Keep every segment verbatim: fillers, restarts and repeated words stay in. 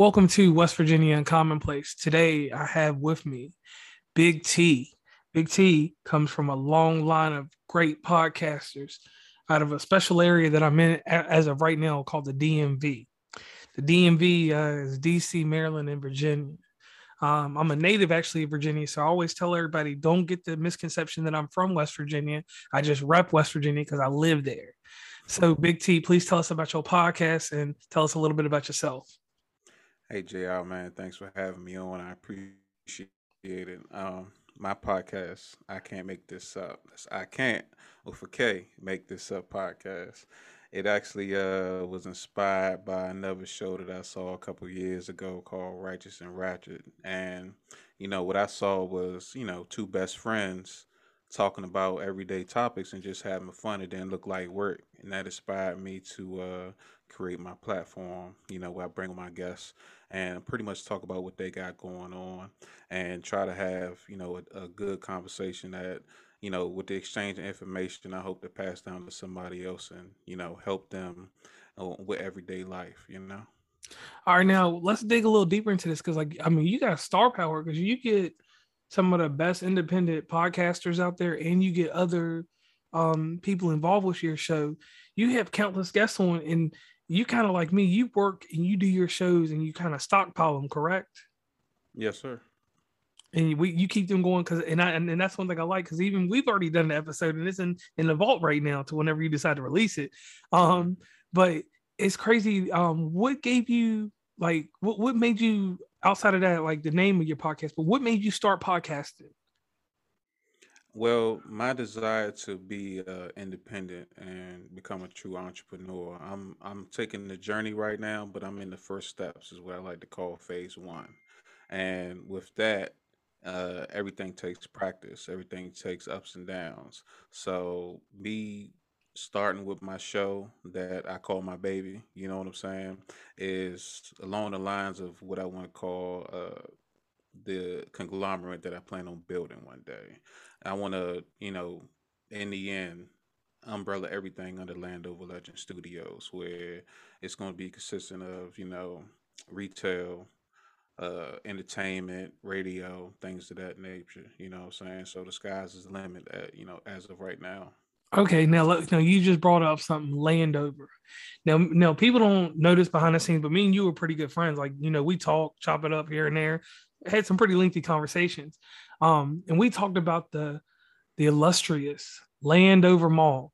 Welcome to West Virginia Commonplace. Today I have with me Big T. Big T comes from a long line of great podcasters out of a special area that I'm in as of right now called the D M V. The D M V uh, is D C, Maryland, and Virginia. Um, I'm a native actually of Virginia, so I always tell everybody, don't get the misconception that I'm from West Virginia. I just rep West Virginia because I live there. So Big T, please tell us about your podcast and tell us a little bit about yourself. Hey, J R, man, thanks for having me on. I appreciate it. Um, my podcast, I Can't Make This Up. That's I Can't, or for K, Make This Up podcast. It actually uh, was inspired by another show that I saw a couple years ago called Righteous and Ratchet. And, you know, what I saw was, you know, two best friends talking about everyday topics and just having fun. It didn't look like work. And that inspired me to uh, create my platform, you know, where I bring my guests and pretty much talk about what they got going on and try to have, you know, a, a good conversation that, you know, with the exchange of information, I hope to pass down to somebody else and, you know, help them with everyday life, you know? All right. Now let's dig a little deeper into this. Cause like, I mean, you got star power because you get some of the best independent podcasters out there and you get other um, people involved with your show. You have countless guests on and you kind of like me, you work and you do your shows and you kind of stockpile them, correct? Yes, sir. And we, you keep them going because, and I, and, and that's one thing I like because even we've already done an episode and it's in, in the vault right now to whenever you decide to release it. Um, but it's crazy. Um, what gave you like, what, what made you outside of that, like the name of your podcast, but what made you start podcasting? Well, my desire to be uh, independent and become a true entrepreneur. I'm, I'm taking the journey right now, but I'm in the first steps is what I like to call phase one. And with that, uh everything takes practice, everything takes ups and downs. So me starting with my show that I call my baby, you know what I'm saying, is along the lines of what I want to call uh the conglomerate that I plan on building one day. I want to, you know, in the end umbrella everything under Landover Legend Studios, where it's going to be consistent of, you know, retail, Uh, entertainment, radio, things of that nature, you know what I'm saying? So the sky's is the limit, at, you know, as of right now. Okay, now, now you just brought up something, Landover. Now, now people don't know this behind the scenes, but me and you were pretty good friends. Like, you know, we talk, chop it up here and there. Had some pretty lengthy conversations. Um, and we talked about the the illustrious Landover Mall.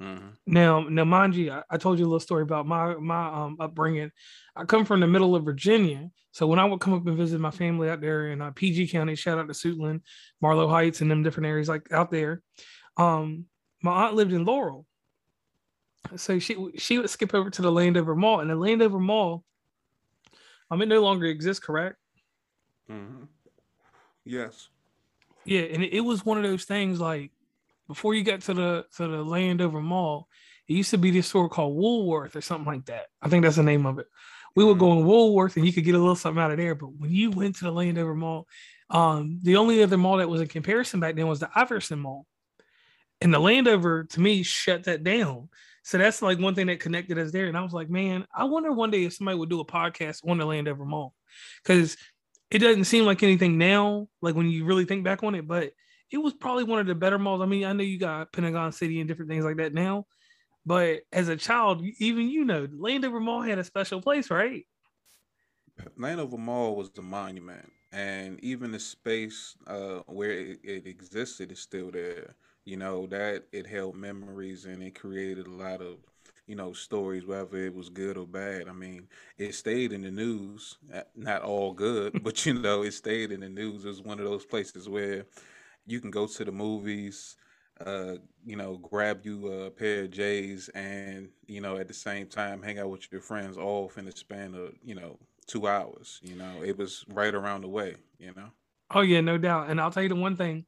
Mm-hmm. Now, now, mind you, I, I told you a little story about my my um, upbringing. I come from the middle of Virginia, so when I would come up and visit my family out there in uh, P G County, shout out to Suitland, Marlow Heights, and them different areas like out there. Um, my aunt lived in Laurel, so she she would skip over to the Landover Mall, and the Landover Mall, um, it no longer exists, correct? Mm-hmm. Yes. Yeah, and it, it was one of those things like. Before you got to the to the Landover Mall, it used to be this store called Woolworth or something like that. I think that's the name of it. We would go in Woolworth and you could get a little something out of there. But when you went to the Landover Mall, um, the only other mall that was in comparison back then was the Iverson Mall. And the Landover, to me, shut that down. So that's like one thing that connected us there. And I was like, man, I wonder one day if somebody would do a podcast on the Landover Mall. Because it doesn't seem like anything now, like when you really think back on it, but it was probably one of the better malls. I mean, I know you got Pentagon City and different things like that now, but as a child, even you know, Landover Mall had a special place, right? Landover Mall was the monument, and even the space uh, where it, it existed is still there. You know, that it held memories and it created a lot of, you know, stories, whether it was good or bad. I mean, it stayed in the news, not all good, but, you know, it stayed in the news. It was one of those places where you can go to the movies, uh, you know, grab you a pair of J's and, you know, at the same time, hang out with your friends all in the span of, you know, two hours. You know, it was right around the way, you know? Oh, yeah, no doubt. And I'll tell you the one thing.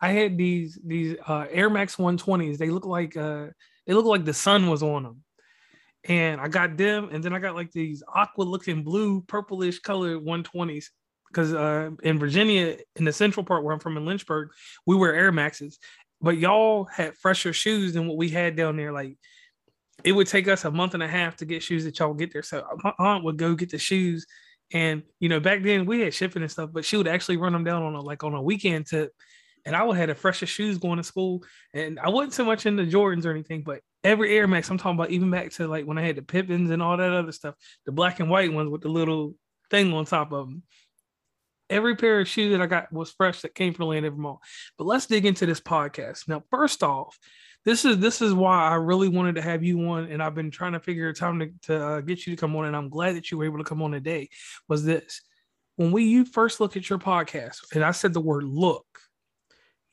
I had these these uh, Air Max one twenties. They look like uh, they look like the sun was on them. And I got them. And then I got like these aqua looking blue, purplish colored one twenties. Because uh, in Virginia, in the central part where I'm from in Lynchburg, we wear Air Maxes. But y'all had fresher shoes than what we had down there. Like, it would take us a month and a half to get shoes that y'all get there. So my aunt would go get the shoes And, you know, back then we had shipping and stuff, but she would actually run them down on a, like on a weekend tip. And I would have had the freshest shoes going to school. And I wasn't so much into Jordans or anything, but every Air Max, I'm talking about even back to like when I had the Pippins and all that other stuff, the black and white ones with the little thing on top of them. Every pair of shoes that I got was fresh that came from Landover Mall. But let's dig into this podcast. Now, first off, this is this is why I really wanted to have you on, and I've been trying to figure out time to, to uh, get you to come on, and I'm glad that you were able to come on today, was this. When we you first look at your podcast, and I said the word look,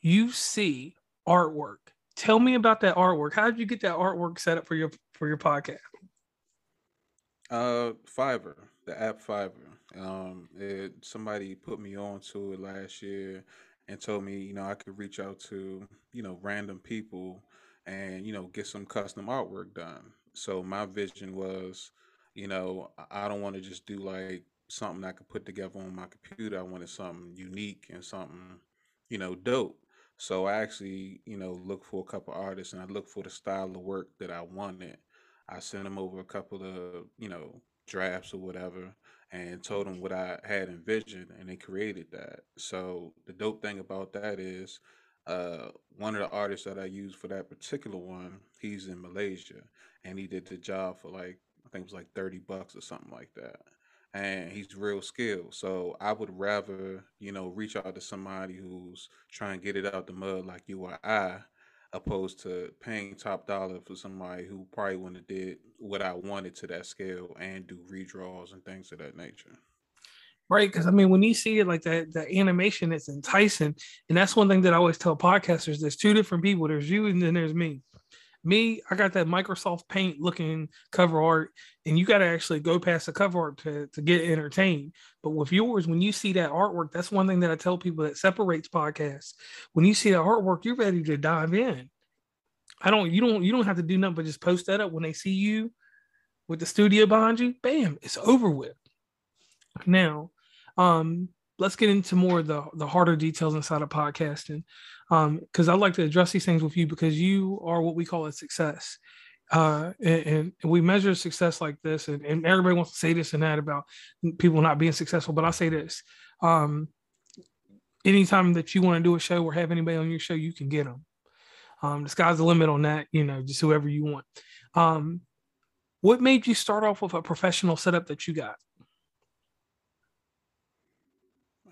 you see artwork. Tell me about that artwork. How did you get that artwork set up for your for your podcast? Uh, Fiverr, the app Fiverr. Um, it, somebody put me on to it last year and told me, you know, I could reach out to, you know, random people and, you know, get some custom artwork done. So my vision was, you know, I don't want to just do like something I could put together on my computer. I wanted something unique and something, you know, dope. So I actually, you know, looked for a couple artists, and I looked for the style of work that I wanted. I sent them over a couple of, you know, drafts or whatever, and told them what I had envisioned, and they created that. So the dope thing about that is uh, one of the artists that I used for that particular one, he's in Malaysia, and he did the job for like, I think it was like thirty bucks or something like that. And he's real skilled. So I would rather, you know, reach out to somebody who's trying to get it out the mud like you or I, opposed to paying top dollar for somebody who probably wouldn't have did what I wanted to that scale and do redraws and things of that nature. Right, because I mean, when you see it like that, that animation is enticing, and that's one thing that I always tell podcasters. There's two different people. There's you, and then there's me. Me, I got that Microsoft Paint looking cover art, and you got to actually go past the cover art to, to get entertained. But with yours, when you see that artwork, that's one thing that I tell people that separates podcasts. When you see the artwork, you're ready to dive in. I don't, you don't, you don't have to do nothing but just post that up. When they see you with the studio behind you, bam, it's over with. Now, um, let's get into more of the, the harder details inside of podcasting. Um, because I'd like to address these things with you, because you are what we call a success. Uh, and, and we measure success like this, and, and everybody wants to say this and that about people not being successful. But I'll say this, um, anytime that you want to do a show or have anybody on your show, you can get them. Um, the sky's the limit on that, you know, just whoever you want. Um, what made you start off with a professional setup that you got?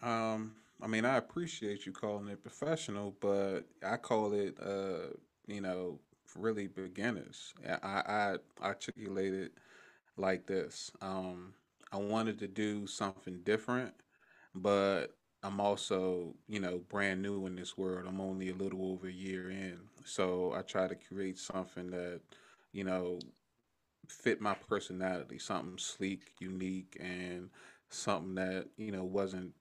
Um, I mean, I appreciate you calling it professional, but I call it, uh, you know, really beginners. I, I articulate it like this. Um, I wanted to do something different, but I'm also, you know, brand new in this world. I'm only a little over a year in. So I try to create something that, you know, fit my personality, something sleek, unique, and something that, you know, wasn't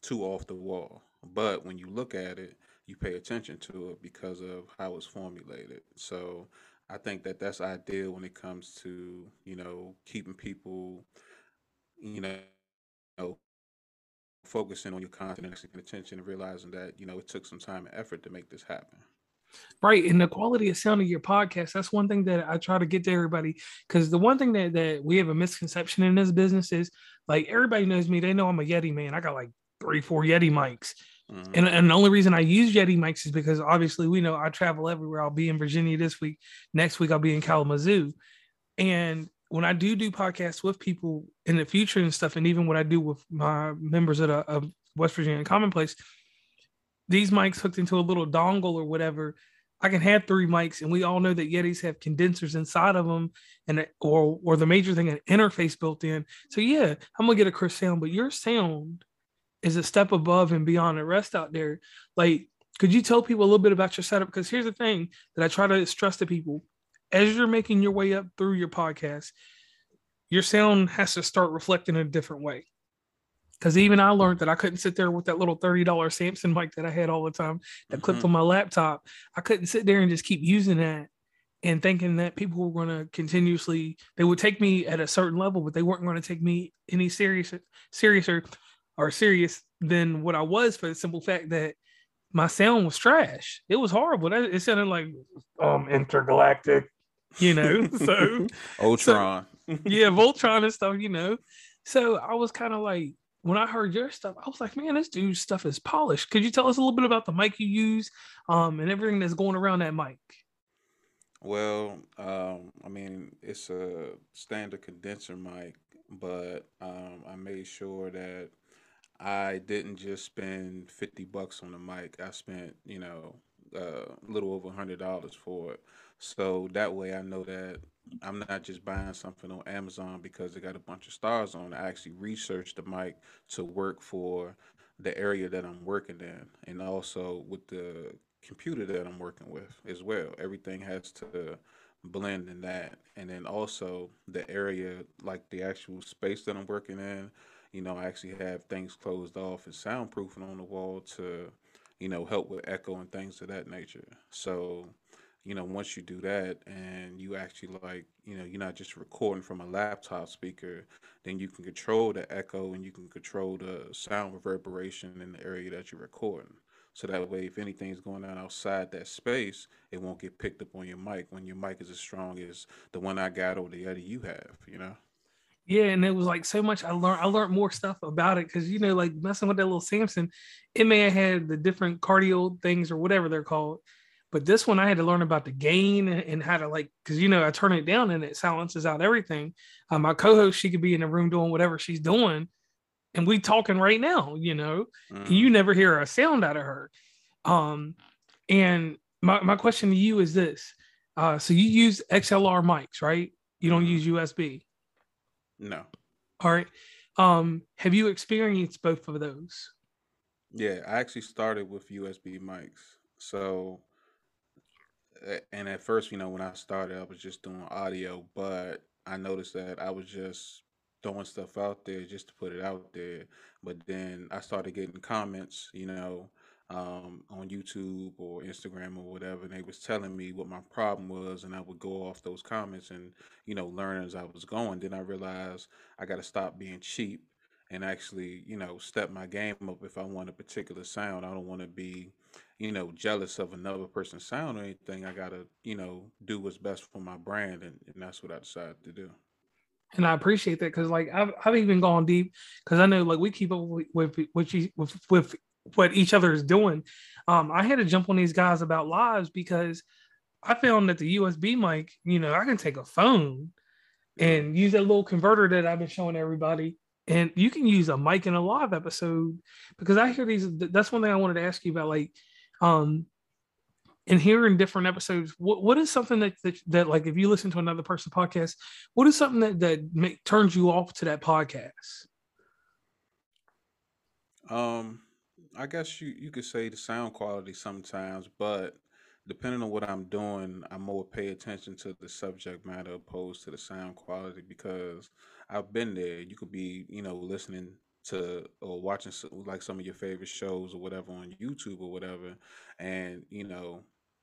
too off the wall. But when you look at it, you pay attention to it because of how it's formulated. So I think that that's ideal when it comes to, you know, keeping people, you know, you know focusing on your content and actually paying attention and realizing that, you know, it took some time and effort to make this happen. Right. And the quality of sound of your podcast, that's one thing that I try to get to everybody. Because the one thing that, that we have a misconception in this business is, like, everybody knows me. They know I'm a Yeti man. I got like three, four Yeti mics. Mm-hmm. And, and the only reason I use Yeti mics is because obviously we know I travel everywhere. I'll be in Virginia this week. Next week, I'll be in Kalamazoo. And when I do do podcasts with people in the future and stuff, and even what I do with my members of, the, of West Virginia Commonplace, these mics hooked into a little dongle or whatever, I can have three mics, and we all know that Yetis have condensers inside of them, and or or the major thing, an interface built in. So yeah, I'm gonna get a crisp sound, but your sound is a step above and beyond the rest out there. Like, could you tell people a little bit about your setup? Because here's the thing that I try to stress to people: as you're making your way up through your podcast, your sound has to start reflecting in a different way. Because even I learned that I couldn't sit there with that little thirty dollars Samson mic that I had all the time that mm-hmm. clipped on my laptop. I couldn't sit there and just keep using that and thinking that people were going to continuously, they would take me at a certain level, but they weren't going to take me any serious, seriouser or serious than what I was, for the simple fact that my sound was trash. It was horrible. It sounded like um, intergalactic, you know, so Ultron. So, yeah, Voltron and stuff, you know. So I was kind of like, when I heard your stuff, I was like, man, this dude's stuff is polished. Could you tell us a little bit about the mic you use um, and everything that's going around that mic? Well, um, I mean, it's a standard condenser mic, but um, I made sure that I didn't just spend fifty bucks on the mic. I spent, you know, uh, a little over one hundred dollars for it. So that way I know that I'm not just buying something on Amazon because it got a bunch of stars on. I actually researched the mic to work for the area that I'm working in, and also with the computer that I'm working with as well. Everything has to blend in that. And then also the area, like the actual space that I'm working in, you know, I actually have things closed off and soundproofing on the wall to, you know, help with echo and things of that nature. So, you know, once you do that and you actually, like, you know, you're not just recording from a laptop speaker, then you can control the echo and you can control the sound reverberation in the area that you're recording. So that way, if anything's going on outside that space, it won't get picked up on your mic when your mic is as strong as the one I got or the other you have, you know? Yeah, and it was like so much I learned. I learned more stuff about it because, you know, like messing with that little Samson, it may have had the different cardio things or whatever they're called. But this one, I had to learn about the gain and how to, like, because, you know, I turn it down and it silences out everything. Um, my co-host, she could be in the room doing whatever she's doing, and we talking right now, you know, mm. and you never hear a sound out of her. Um, and my, my question to you is this. Uh, so you use X L R mics, right? You don't use U S B? No. All right. Um, have you experienced both of those? Yeah, I actually started with U S B mics. So... and at first, you know, when I started, I was just doing audio, but I noticed that I was just throwing stuff out there just to put it out there. But then I started getting comments, you know, um, on YouTube or Instagram or whatever, and they was telling me what my problem was, and I would go off those comments and, you know, learn as I was going. Then I realized I got to stop being cheap and actually, you know, step my game up. If I want a particular sound, I don't want to be, you know, jealous of another person's sound or anything. I got to, you know, do what's best for my brand. And, and that's what I decided to do. And I appreciate that because, like, I've, I've even gone deep because I know, like, we keep up with with, with, with, with what each other is doing. Um, I had to jump on these guys about lives because I found that the U S B mic, you know, I can take a phone and use that little converter that I've been showing everybody. And you can use a mic in a live episode because I hear these. That's one thing I wanted to ask you about, like, um, and hearing different episodes. What what is something that, that that like if you listen to another person's podcast, what is something that that make, turns you off to that podcast? Um, I guess you you could say the sound quality sometimes, but depending on what I'm doing, I more pay attention to the subject matter opposed to the sound quality because I've been there. You could be, you know, listening to or watching like some of your favorite shows or whatever on YouTube or whatever. And, you know,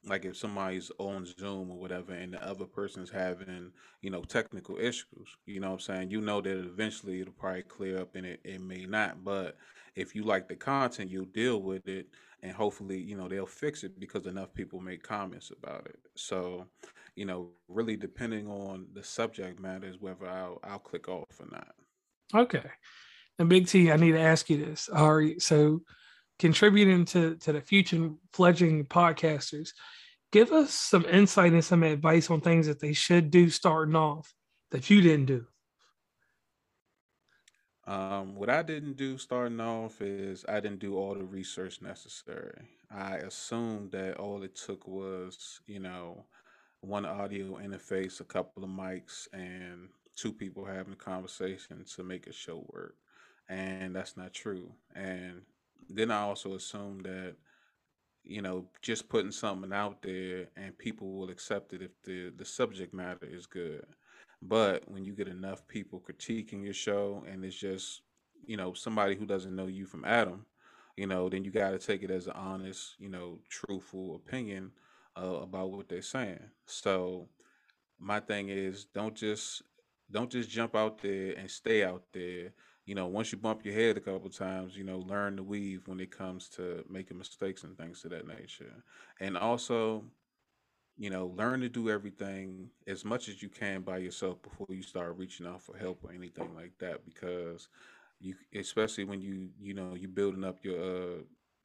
like if somebody's on Zoom or whatever and the other person's having, you know, technical issues, you know what I'm saying? You know that eventually it'll probably clear up and it, it may not. But if you like the content, you'll deal with it. And hopefully, you know, they'll fix it because enough people make comments about it. So, you know, really depending on the subject matter is whether I'll, I'll click off or not. Okay. And Big T, I need to ask you this. All right. So contributing to, to the future fledgling podcasters, give us some insight and some advice on things that they should do starting off that you didn't do. Um, what I didn't do starting off is I didn't do all the research necessary. I assumed that all it took was, you know, one audio interface, a couple of mics, and two people having a conversation to make a show work. And that's not true. And then I also assumed that, you know, just putting something out there and people will accept it if the, the subject matter is good. But when you get enough people critiquing your show and it's just, you know, somebody who doesn't know you from Adam, you know, then you got to take it as an honest, you know, truthful opinion uh, about what they're saying. So my thing is don't just don't just jump out there and stay out there. You know, once you bump your head a couple of times, you know, learn to weave when it comes to making mistakes and things of that nature. And also, You know, learn to do everything as much as you can by yourself before you start reaching out for help or anything like that, because you, especially when you, you know, you're building up your, uh,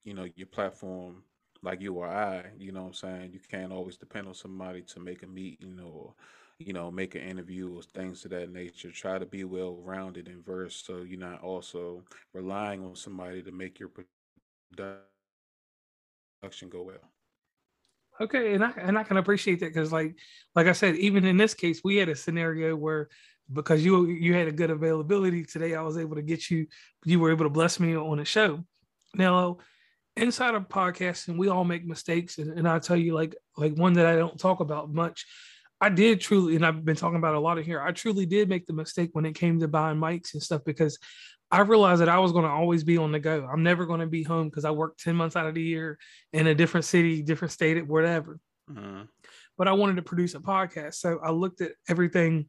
you know, your platform like you or I, you know what I'm saying? You can't always depend on somebody to make a meeting or, you know, make an interview or things of that nature. Try to be well-rounded and versed so you're not also relying on somebody to make your production go well. Okay, and I and I can appreciate that, because like like I said, even in this case, we had a scenario where, because you you had a good availability today, I was able to get you, you were able to bless me on a show. Now, inside of podcasting, we all make mistakes, and, and I'll tell you, like like one that I don't talk about much, I did truly, and I've been talking about a lot in here, I truly did make the mistake when it came to buying mics and stuff, because I realized that I was going to always be on the go. I'm never going to be home because I work ten months out of the year in a different city, different state, whatever. Mm-hmm. But I wanted to produce a podcast. So I looked at everything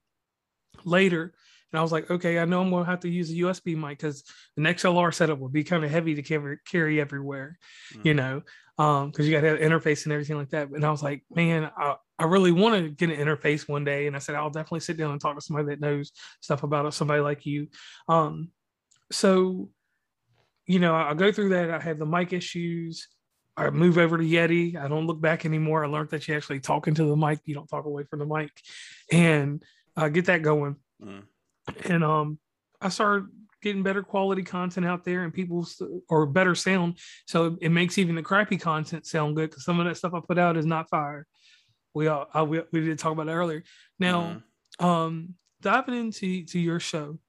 later and I was like, okay, I know I'm going to have to use a U S B mic because an X L R setup would be kind of heavy to carry everywhere, mm-hmm. you know, um, because you got to have an interface and everything like that. And I was like, man, I, I really want to get an interface one day. And I said, I'll definitely sit down and talk to somebody that knows stuff about it, somebody like you. Um, So, you know, I go through that. I have the mic issues. I move over to Yeti. I don't look back anymore. I learned that you actually talk into the mic. You don't talk away from the mic, and uh, get that going. Mm. And um, I started getting better quality content out there, and people or better sound. So it makes even the crappy content sound good, because some of that stuff I put out is not fire. We all I, we we did talk about that earlier. Now, mm. um, diving into to your show.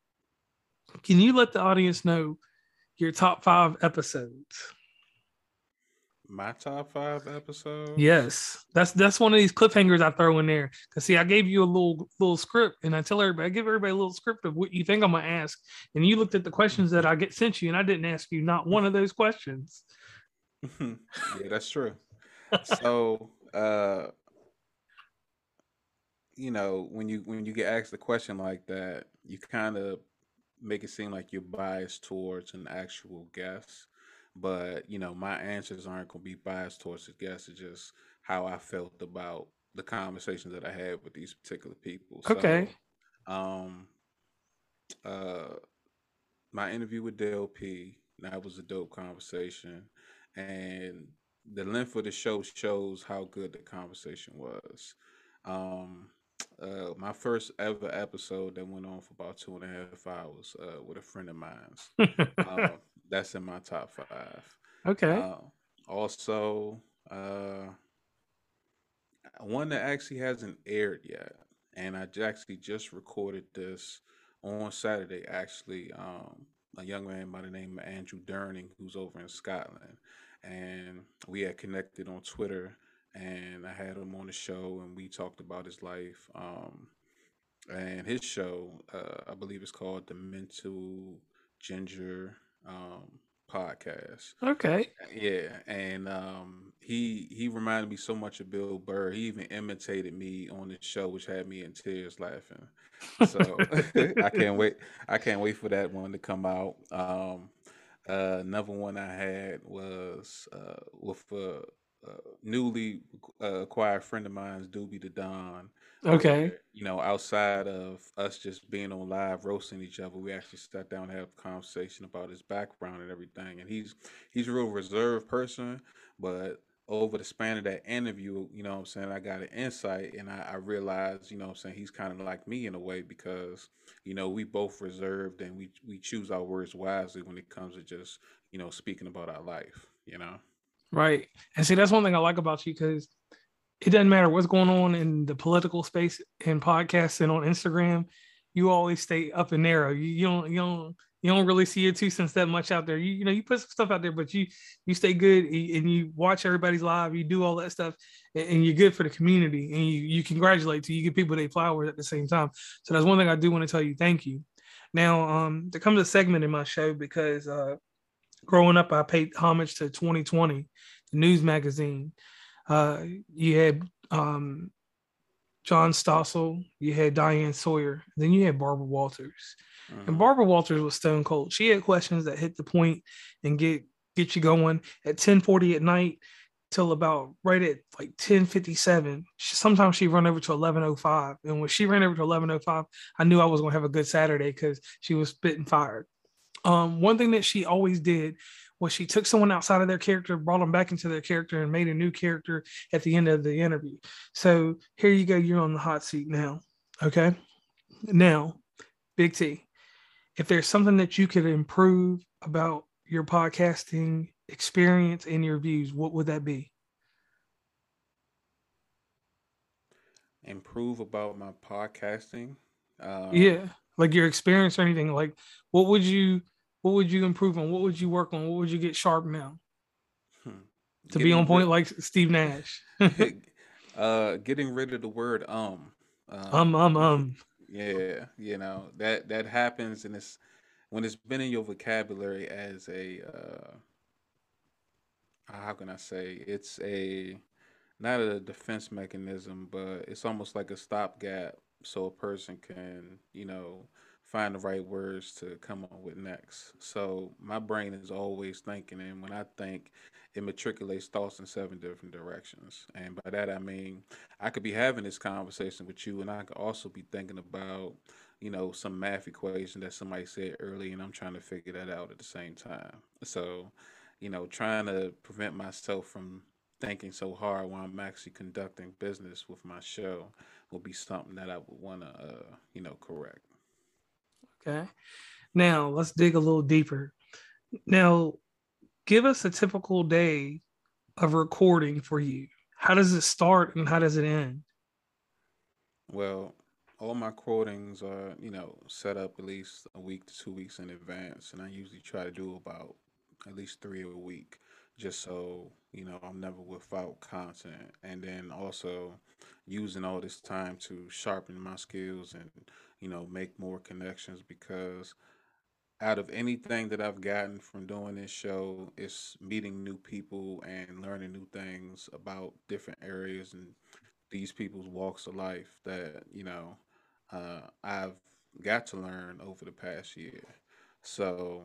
Can you let the audience know your top five episodes? My top five episodes? Yes. That's that's one of these cliffhangers I throw in there. Because, see, I gave you a little little script, and I tell everybody, I give everybody a little script of what you think I'm going to ask. And you looked at the questions that I get sent you, and I didn't ask you not one of those questions. Yeah, that's true. So, uh, you know, when you when you get asked a question like that, you kind of make it seem like you're biased towards an actual guest, but you know, my answers aren't going to be biased towards the guest. It's just how I felt about the conversations that I had with these particular people. Okay. So, um, uh, my interview with Dale P, that was a dope conversation, and the length of the show shows how good the conversation was. Um, Uh, my first ever episode that went on for about two and a half hours uh, with a friend of mine's. um, that's in my top five. Okay. Uh, also, uh, one that actually hasn't aired yet, and I actually just recorded this on Saturday. Actually, um, a young man by the name of Andrew Durning, who's over in Scotland, and we had connected on Twitter. And I had him on the show, and we talked about his life. Um, and his show, uh, I believe it's called the Mental Ginger um, podcast. Okay. Yeah, and um, he he reminded me so much of Bill Burr. He even imitated me on the show, which had me in tears laughing. So I can't wait. I can't wait for that one to come out. Um, uh, another one I had was uh, with. Uh, Uh, newly uh, acquired friend of mine's Doobie the Don. Okay. Where, you know, outside of us just being on live roasting each other, we actually sat down and had a conversation about his background and everything. And he's he's a real reserved person, but over the span of that interview, you know what I'm saying, I got an insight, and I, I realized, you know what I'm saying, he's kind of like me in a way, because, you know, we both reserved, and we we choose our words wisely when it comes to just, you know, speaking about our life, you know? Right. And see, that's one thing I like about you, because it doesn't matter what's going on in the political space and podcasts and on Instagram, you always stay up and narrow. You, you don't, you don't, you don't really see your two cents that much out there. You, you know, you put some stuff out there, but you, you stay good, and you watch everybody's live, you do all that stuff, and, and you're good for the community, and you, you congratulate to, you give people their flowers at the same time. So that's one thing I do want to tell you. Thank you. Now, um, there comes a segment in my show, because, uh, growing up, I paid homage to twenty twenty, the news magazine. Uh, you had um, John Stossel, you had Diane Sawyer, then you had Barbara Walters. Uh-huh. And Barbara Walters was stone cold. She had questions that hit the point and get, get you going. At ten forty at night, till about right at like ten fifty-seven. She, sometimes she run over to eleven oh five. And when she ran over to eleven oh five, I knew I was going to have a good Saturday because she was spitting fire. Um, one thing that she always did was she took someone outside of their character, brought them back into their character, and made a new character at the end of the interview. So here you go. You're on the hot seat now. Okay. Now, Big T, if there's something that you could improve about your podcasting experience and your views, what would that be? Improve about my podcasting? Um, yeah. Like your experience or anything. Like what would you, what would you improve on? What would you work on? What would you get sharp now? Hmm. To getting be on point rid- like Steve Nash. uh, getting rid of the word um. Um, um, um. um. Yeah, you know, that, that happens, and it's when it's been in your vocabulary as a, uh, how can I say, it's a, not a defense mechanism, but it's almost like a stopgap so a person can, you know, find the right words to come up with next. So my brain is always thinking, and when I think, it matriculates thoughts in seven different directions. And by that, I mean, I could be having this conversation with you, and I could also be thinking about, you know, some math equation that somebody said early, and I'm trying to figure that out at the same time. So, you know, trying to prevent myself from thinking so hard while I'm actually conducting business with my show will be something that I would want to, uh, you know, correct. Okay. Now, let's dig a little deeper. Now, give us a typical day of recording for you. How does it start and how does it end? Well, all my recordings are, you know, set up at least a week to two weeks in advance. And I usually try to do about at least three a week, just so, you know, I'm never without content. And then also using all this time to sharpen my skills and, you know, make more connections, because out of anything that I've gotten from doing this show, it's meeting new people and learning new things about different areas and these people's walks of life that, you know, uh, I've got to learn over the past year. So,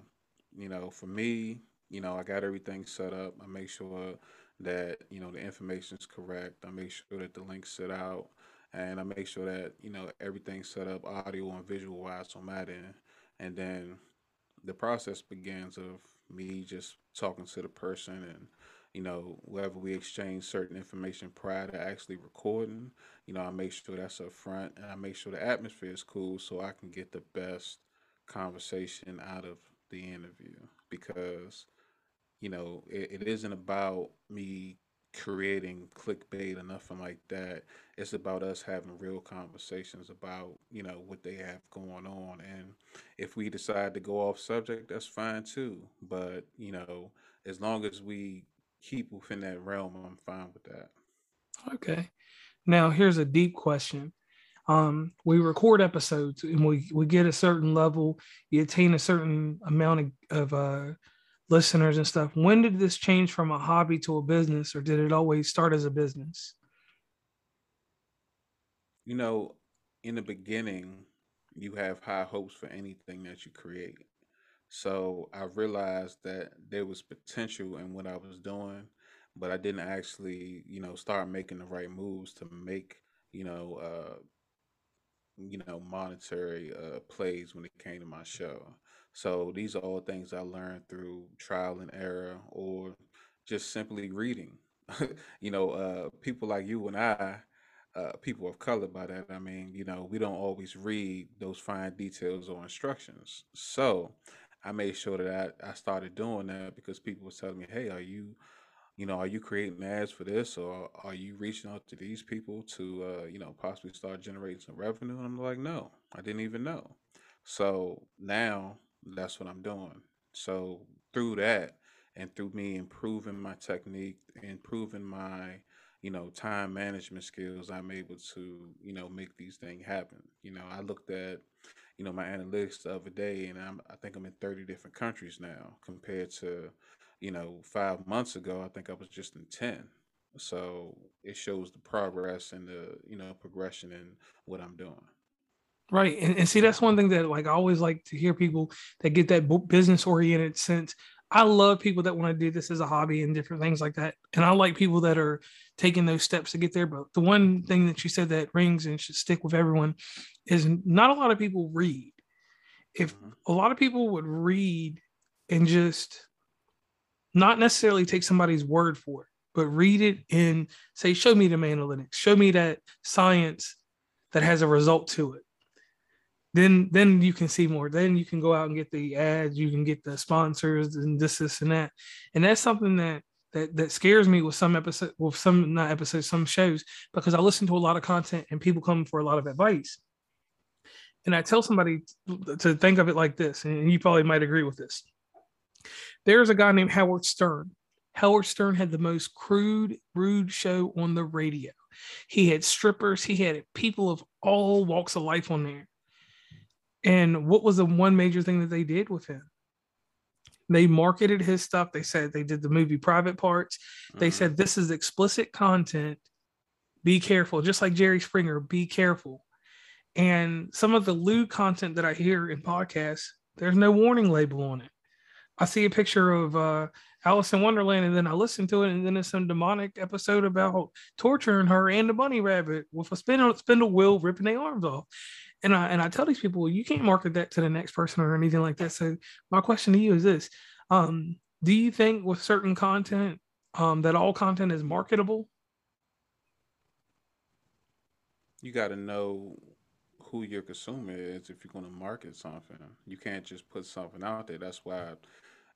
you know, for me, you know, I got everything set up. I make sure that, you know, the information is correct. I make sure that the links sit out, and I make sure that, you know, everything's set up audio and visual wise on that end. And then the process begins of me just talking to the person, and, you know, whenever we exchange certain information prior to actually recording, you know, I make sure that's up front, and I make sure the atmosphere is cool so I can get the best conversation out of the interview, because, you know, it, it isn't about me creating clickbait or nothing like that. It's about us having real conversations about, you know, what they have going on. And if we decide to go off subject, that's fine too. But, you know, as long as we keep within that realm, I'm fine with that. Okay. Now here's a deep question. Um, we record episodes and we, we get a certain level, you attain a certain amount of, of uh, listeners and stuff. When did this change from a hobby to a business, or did it always start as a business? You know, in the beginning, you have high hopes for anything that you create. So I realized that there was potential in what I was doing, but I didn't actually, you know, start making the right moves to make, you know, uh, you know, monetary uh, plays when it came to my show. So these are all things I learned through trial and error, or just simply reading. You know, uh, people like you and I, uh, people of color by that, I mean, you know, we don't always read those fine details or instructions. So I made sure that I, I started doing that, because people were telling me, hey, are you, you know, are you creating ads for this? Or are you reaching out to these people to, uh, you know, possibly start generating some revenue? And I'm like, no, I didn't even know. So now, that's what I'm doing. So through that, and through me improving my technique, improving my, you know, time management skills, I'm able to, you know, make these things happen. You know, I looked at, you know, my analytics the other day, and I'm, I think I'm in thirty different countries now, compared to, you know, five months ago, I think I was just in ten. So it shows the progress and the, you know, progression in what I'm doing. Right. And, and see, that's one thing that, like, I always like to hear people that get that business oriented sense I love people that want to do this as a hobby and different things like that. And I like people that are taking those steps to get there. But the one thing that you said that rings and should stick with everyone is not a lot of people read. If a lot of people would read and just not necessarily take somebody's word for it, but read it and say, show me the analytics, show me that science that has a result to it. Then, then you can see more. Then you can go out and get the ads. You can get the sponsors and this, this, and that. And that's something that that that scares me with some episodes, with some not episodes, some shows, because I listen to a lot of content and people come for a lot of advice. And I tell somebody to think of it like this, and you probably might agree with this. There's a guy named Howard Stern. Howard Stern had the most crude, rude show on the radio. He had strippers. He had people of all walks of life on there. And what was the one major thing that they did with him? They marketed his stuff. They said they did the movie Private Parts. They mm-hmm. said, this is explicit content. Be careful. Just like Jerry Springer, be careful. And some of the lewd content that I hear in podcasts, there's no warning label on it. I see a picture of uh, Alice in Wonderland, and then I listen to it, and then there's some demonic episode about torturing her and the bunny rabbit with a spindle, spindle wheel ripping their arms off. And I and I tell these people, well, you can't market that to the next person or anything like that. So my question to you is this. Um, do you think with certain content um, that all content is marketable? You got to know who your consumer is if you're going to market something. You can't just put something out there. That's why,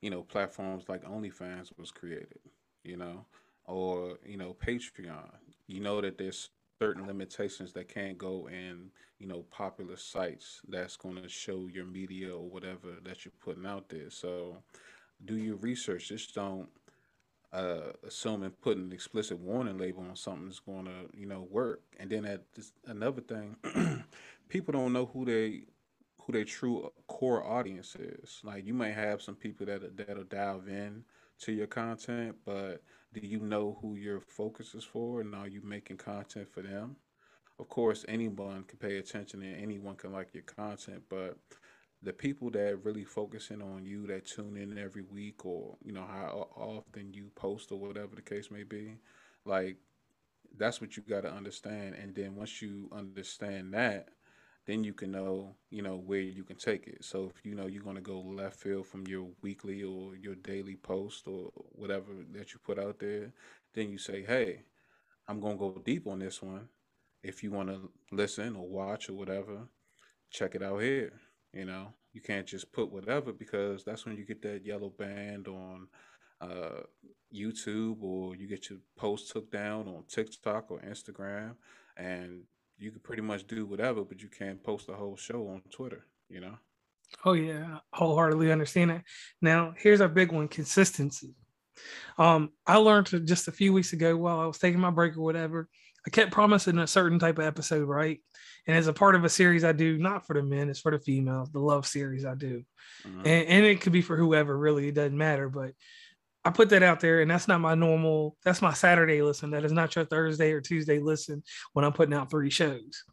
you know, platforms like OnlyFans was created, you know, or, you know, Patreon. You know that there's certain limitations that can't go in, you know, popular sites that's going to show your media or whatever that you're putting out there. So do your research. Just don't uh, assume and put an explicit warning label on something that's going to, you know, work. And then at this, another thing, people don't know who they who their true core audience is. Like, you may have some people that that'll dive in to your content, but do you know who your focus is for, and are you making content for them? Of course, anyone can pay attention and anyone can like your content, but the people that really focus in on you, that tune in every week, or, you know, how often you post or whatever the case may be, like, that's what you got to understand. And then once you understand that, then you can know, you know, where you can take it. So if you know you're going to go left field from your weekly or your daily post or whatever that you put out there, then you say, hey, I'm going to go deep on this one. If you want to listen or watch or whatever, check it out here. You know, you can't just put whatever, because that's when you get that yellow band on uh, YouTube, or you get your post took down on TikTok or Instagram, and you can pretty much do whatever, but you can't post the whole show on Twitter, you know? Oh, yeah. Wholeheartedly understand it. Now, here's our big one, consistency. Um, I learned just a few weeks ago while I was taking my break or whatever, I kept promising a certain type of episode, right? And it's a part of a series I do, not for the men, it's for the females, the love series I do. Uh-huh. And, and it could be for whoever, really, it doesn't matter, but I put that out there, and that's not my normal, that's my Saturday listen. That is not your Thursday or Tuesday listen when I'm putting out three shows.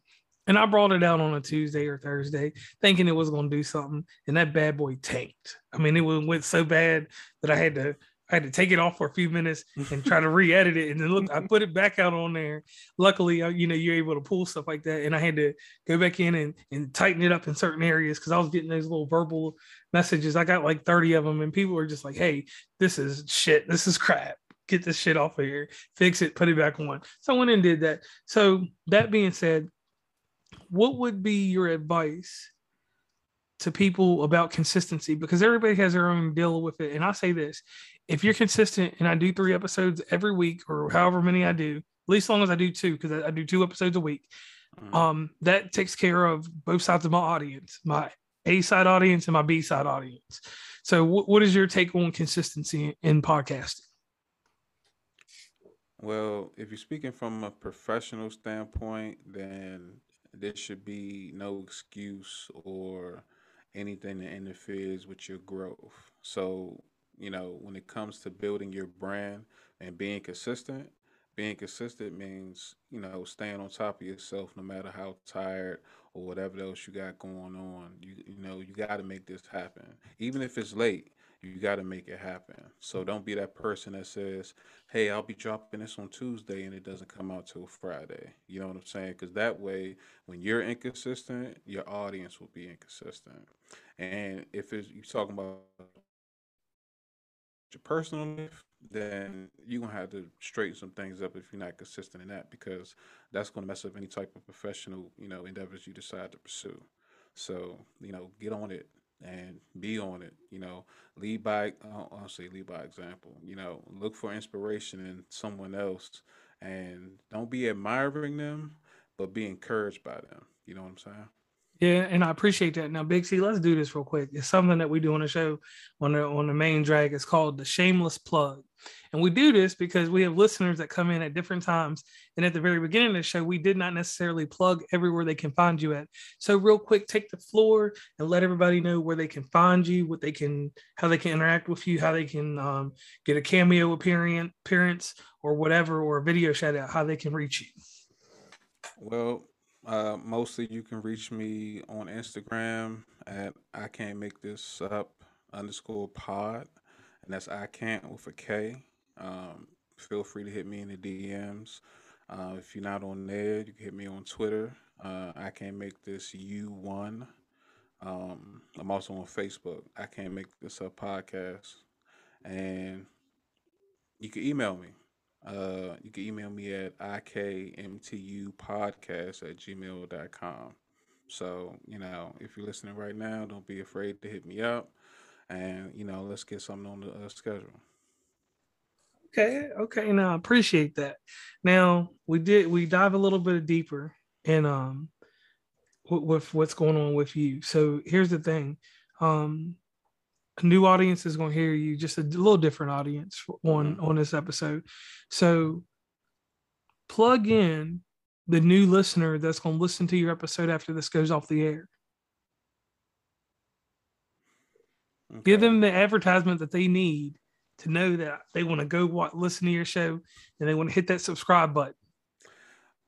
And I brought it out on a Tuesday or Thursday thinking it was going to do something, and that bad boy tanked. I mean, it went so bad that I had to I had to take it off for a few minutes and try to re-edit it. And then look, I put it back out on there. Luckily, you know, you're able to pull stuff like that. And I had to go back in and, and tighten it up in certain areas, because I was getting those little verbal messages. I got like thirty of them, and people were just like, hey, this is shit. This is crap. Get this shit off of here. Fix it. Put it back on. So I went and did that. So that being said, what would be your advice to people about consistency? Because everybody has their own deal with it. And I say this, if you're consistent, and I do three episodes every week or however many I do, at least as long as I do two, because I, I do two episodes a week, mm-hmm. um, that takes care of both sides of my audience, my A side audience and my B side audience. So w- what is your take on consistency in podcasting? Well, if you're speaking from a professional standpoint, then there should be no excuse or anything that interferes with your growth. So, you know, when it comes to building your brand and being consistent, being consistent means, you know, staying on top of yourself, no matter how tired or whatever else you got going on. You, you know, you got to make this happen. Even if it's late, You got to make it happen. So don't be that person that says, hey, I'll be dropping this on Tuesday and it doesn't come out till Friday. You know what I'm saying? Because that way, when you're inconsistent, your audience will be inconsistent. And if it's, you're talking about your personal life, then you're going to have to straighten some things up if you're not consistent in that, because that's going to mess up any type of professional, you know, endeavors you decide to pursue. So, you know, get on it and be on it, you know, lead by, honestly, lead by example, you know, look for inspiration in someone else and don't be admiring them, but be encouraged by them. You know what I'm saying? Yeah, and I appreciate that. Now, Big C, let's do this real quick. It's something that we do on the show, on the, on the main drag. It's called the Shameless Plug. And we do this because we have listeners that come in at different times. And at the very beginning of the show, we did not necessarily plug everywhere they can find you at. So real quick, take the floor and let everybody know where they can find you, what they can, how they can interact with you, how they can um, get a cameo appearance or whatever, or a video shout out, how they can reach you. Well, uh, mostly you can reach me on Instagram at I Can't Make This Up underscore pod. And that's I Can't with a K. Um, feel free to hit me in the D Ms. Uh, if you're not on there, you can hit me on Twitter. Uh, I Can't Make This U one. Um, I'm also on Facebook. I Can't Make This Up podcast. And you can email me. Uh, you can email me at I K M T U podcast at gmail dot com. So, you know, if you're listening right now, don't be afraid to hit me up. And, you know, let's get something on the uh, schedule. Okay. Okay. Now, I appreciate that. Now, we did, we dive a little bit deeper in um, with, with what's going on with you. So here's the thing. Um, a new audience is going to hear you, just a little different audience on, mm-hmm. on this episode. So plug in the new listener that's going to listen to your episode after this goes off the air. Okay. Give them the advertisement that they need to know that they want to go watch, listen to your show, and they want to hit that subscribe button.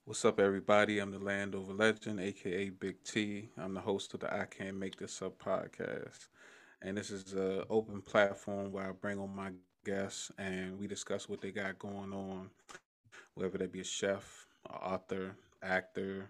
What's up, everybody? I'm the Landover Legend, a k a. Big T. I'm the host of the I Can't Make This Up podcast. And this is an open platform where I bring on my guests and we discuss what they got going on, whether they be a chef, author, actor,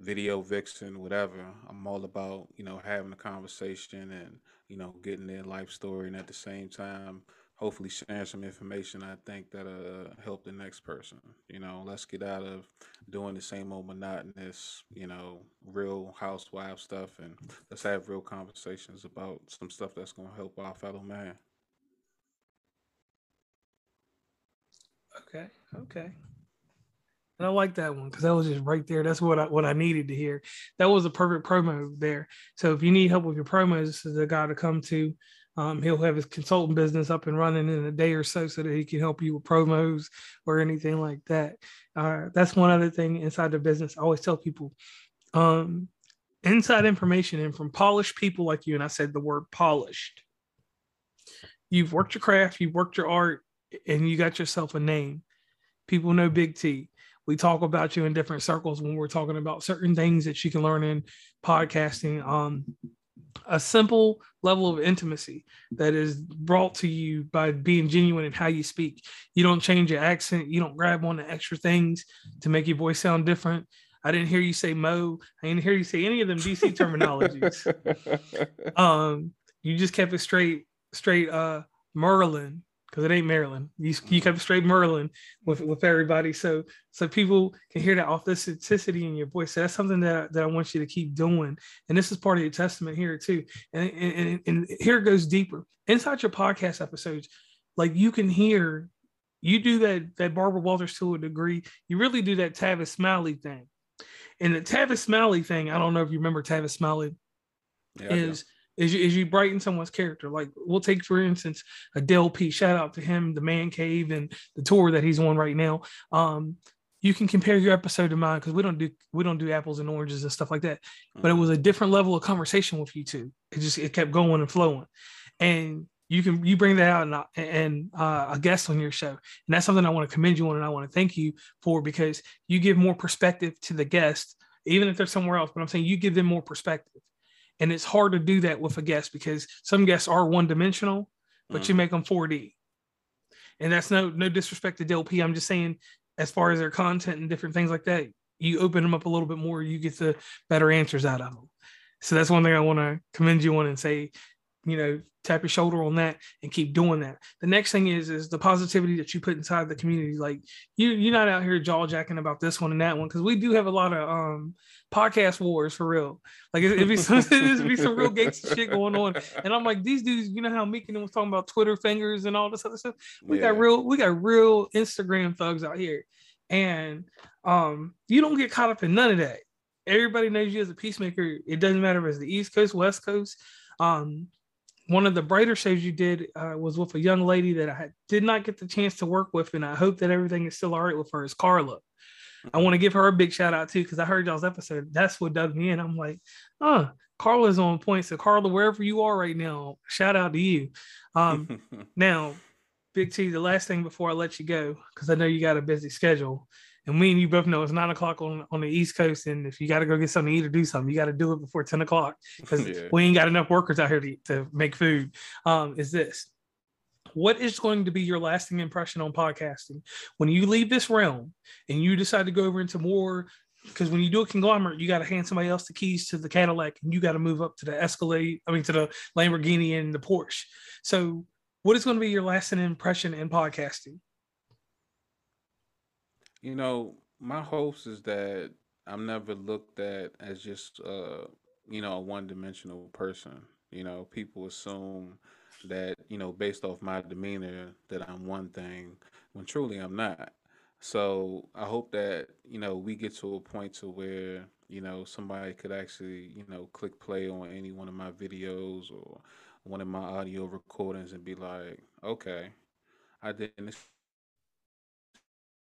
video vixen, whatever. I'm all about, you know, having a conversation and, you know, getting their life story, and at the same time, hopefully sharing some information I think that'll uh, help the next person. You know, let's get out of doing the same old monotonous, you know, real housewife stuff, and let's have real conversations about some stuff that's going to help our fellow man. Okay, okay. And I like that one because that was just right there. That's what I what I needed to hear. That was a perfect promo there. So if you need help with your promos, this is the guy to come to. Um, he'll have his consulting business up and running in a day or so so that he can help you with promos or anything like that. Uh, that's one other thing inside the business. I always tell people um, inside information and from polished people like you, and I said the word polished. You've worked your craft, you've worked your art, and you got yourself a name. People know Big T. We talk about you in different circles when we're talking about certain things that you can learn in podcasting. Um, a simple level of intimacy that is brought to you by being genuine in how you speak. You don't change your accent. You don't grab on to extra things to make your voice sound different. I didn't hear you say Mo. I didn't hear you say any of them D C terminologies. Um, you just kept it straight, straight uh, Merlin. Because it ain't Maryland. You, you kept straight Merlin with, with everybody. So so people can hear that authenticity in your voice. So that's something that I, that I want you to keep doing. And this is part of your testament here too. And, and, and here it goes deeper. Inside your podcast episodes, like you can hear, you do that, that Barbara Walters to a degree. You really do that Tavis Smiley thing. And the Tavis Smiley thing, I don't know if you remember Tavis Smiley, yeah, is... Is you, is you brighten someone's character. Like we'll take, for instance, a Dale P. Shout out to him, the Man Cave and the tour that he's on right now. Um, you can compare your episode to mine because we don't do we don't do apples and oranges and stuff like that. But it was a different level of conversation with you two. It just it kept going and flowing. And you can you bring that out and, and uh, a guest on your show. And that's something I want to commend you on and I want to thank you for because you give more perspective to the guest, even if they're somewhere else. But I'm saying you give them more perspective. And it's hard to do that with a guest because some guests are one dimensional but mm. you make them four D. And that's no no disrespect to Dale P. I'm just saying, as far as their content and different things like that, you open them up a little bit more, you get the better answers out of them. So that's one thing I want to commend you on and say, you know, tap your shoulder on that and keep doing that. The next thing is, is the positivity that you put inside the community. Like you, you're not out here jaw jacking about this one and that one. Cause we do have a lot of um, podcast wars for real. Like it'd be some, it'd be some real gangster shit going on. And I'm like, these dudes, you know how Meek and them was talking about Twitter fingers and all this other stuff. We yeah. got real, we got real Instagram thugs out here. And um, you don't get caught up in none of that. Everybody knows you as a peacemaker. It doesn't matter if it's the East Coast, West Coast. Um, One of the brighter shows you did uh, was with a young lady that I did not get the chance to work with, and I hope that everything is still all right with her, is Carla. I want to give her a big shout out too, because I heard y'all's episode. That's what dug me in. I'm like, oh, Carla's on point. So Carla, wherever you are right now, shout out to you. Um, now, Big T, the last thing before I let you go, because I know you got a busy schedule, and me and you both know it's nine o'clock on, on the East Coast. And if you got to go get something to eat or do something, you got to do it before ten o'clock because yeah. we ain't got enough workers out here to, to make food. Um, is this, what is going to be your lasting impression on podcasting when you leave this realm and you decide to go over into more? Because when you do a conglomerate, you got to hand somebody else the keys to the Cadillac and you got to move up to the Escalade, I mean, to the Lamborghini and the Porsche. So what is going to be your lasting impression in podcasting? You know, my hopes is that I'm never looked at as just, uh, you know, a one-dimensional person. You know, people assume that, you know, based off my demeanor that I'm one thing when truly I'm not. So I hope that, you know, we get to a point to where, you know, somebody could actually, you know, click play on any one of my videos or one of my audio recordings and be like, okay, I didn't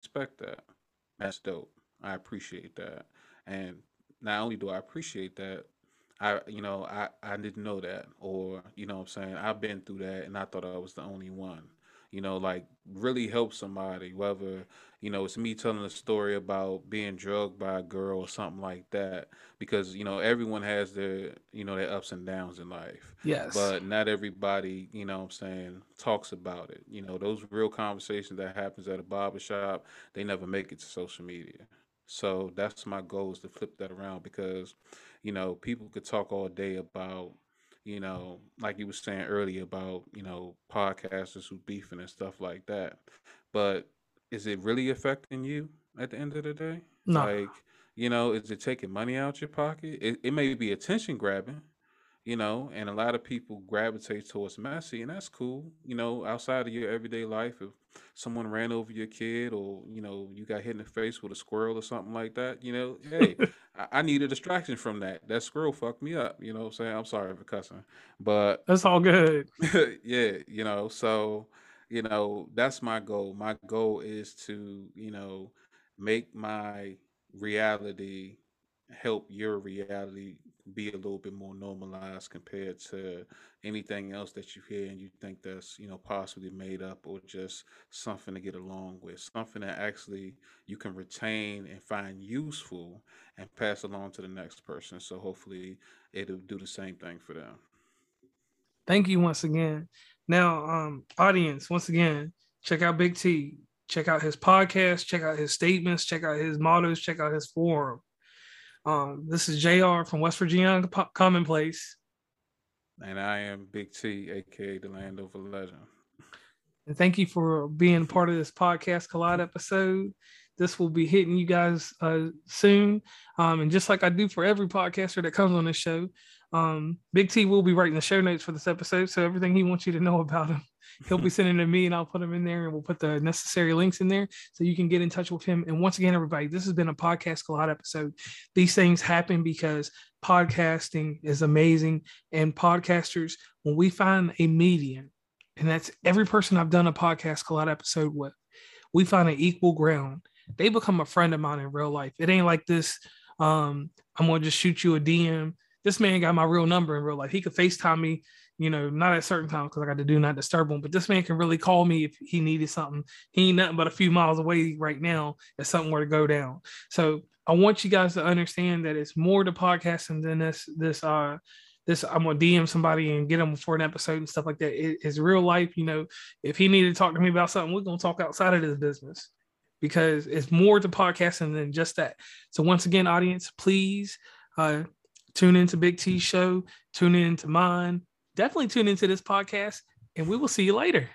expect that. That's dope. I appreciate that. And not only do I appreciate that, I, you know, I, I didn't know that, or, you know what I'm saying? I've been through that and I thought I was the only one, you know, like really help somebody, whether, you know, it's me telling a story about being drugged by a girl or something like that, because, you know, everyone has their, you know, their ups and downs in life. Yes. But not everybody, you know what I'm saying, talks about it. You know, those real conversations that happens at a barbershop, they never make it to social media. So that's my goal, is to flip that around, because, you know, people could talk all day about, you know, like you were saying earlier about, you know, podcasters who beefing and stuff like that. But is it really affecting you at the end of the day? No. Like, you know, is it taking money out your pocket? It, it may be attention grabbing, you know, and a lot of people gravitate towards messy, and that's cool. You know, outside of your everyday life, if someone ran over your kid or, you know, you got hit in the face with a squirrel or something like that, you know, hey, I, I need a distraction from that. That squirrel fucked me up, you know what I'm saying? I'm sorry for cussing, but that's all good. Yeah, you know, so, you know, that's my goal. My goal is to, you know, make my reality help your reality be a little bit more normalized compared to anything else that you hear and you think that's, you know, possibly made up or just something to get along with, something that actually you can retain and find useful and pass along to the next person. So hopefully it'll do the same thing for them. Thank you once again. Now, um, audience, once again, check out Big T, check out his podcast, check out his statements, check out his mottos, check out his forum. Um, this is J R from West Virginia Commonplace. And I am Big T, a k a the Landover Legend. And thank you for being part of this Podcast Collide episode. This will be hitting you guys uh, soon. Um, and just like I do for every podcaster that comes on this show, um, Big T will be writing the show notes for this episode. So everything he wants you to know about him, he'll be sending to me, and I'll put them in there, and we'll put the necessary links in there so you can get in touch with him. And once again, everybody, this has been a Podcast Collide episode. These things happen because podcasting is amazing. And podcasters, when we find a median, and that's every person I've done a Podcast Collide episode with, we find an equal ground. They become a friend of mine in real life. It ain't like this, um, I'm going to just shoot you a D M. This man got my real number in real life. He could FaceTime me, you know, not at certain times because I got to do not disturb him, but this man can really call me if he needed something. He ain't nothing but a few miles away right now if something were to go down. So I want you guys to understand that it's more to podcasting than this, this, uh, this, I'm going to D M somebody and get them for an episode and stuff like that. It, it's real life. You know, if he needed to talk to me about something, we're going to talk outside of this business because it's more to podcasting than just that. So once again, audience, please uh, tune into Big T's show, tune into mine, definitely tune into this podcast, and we will see you later.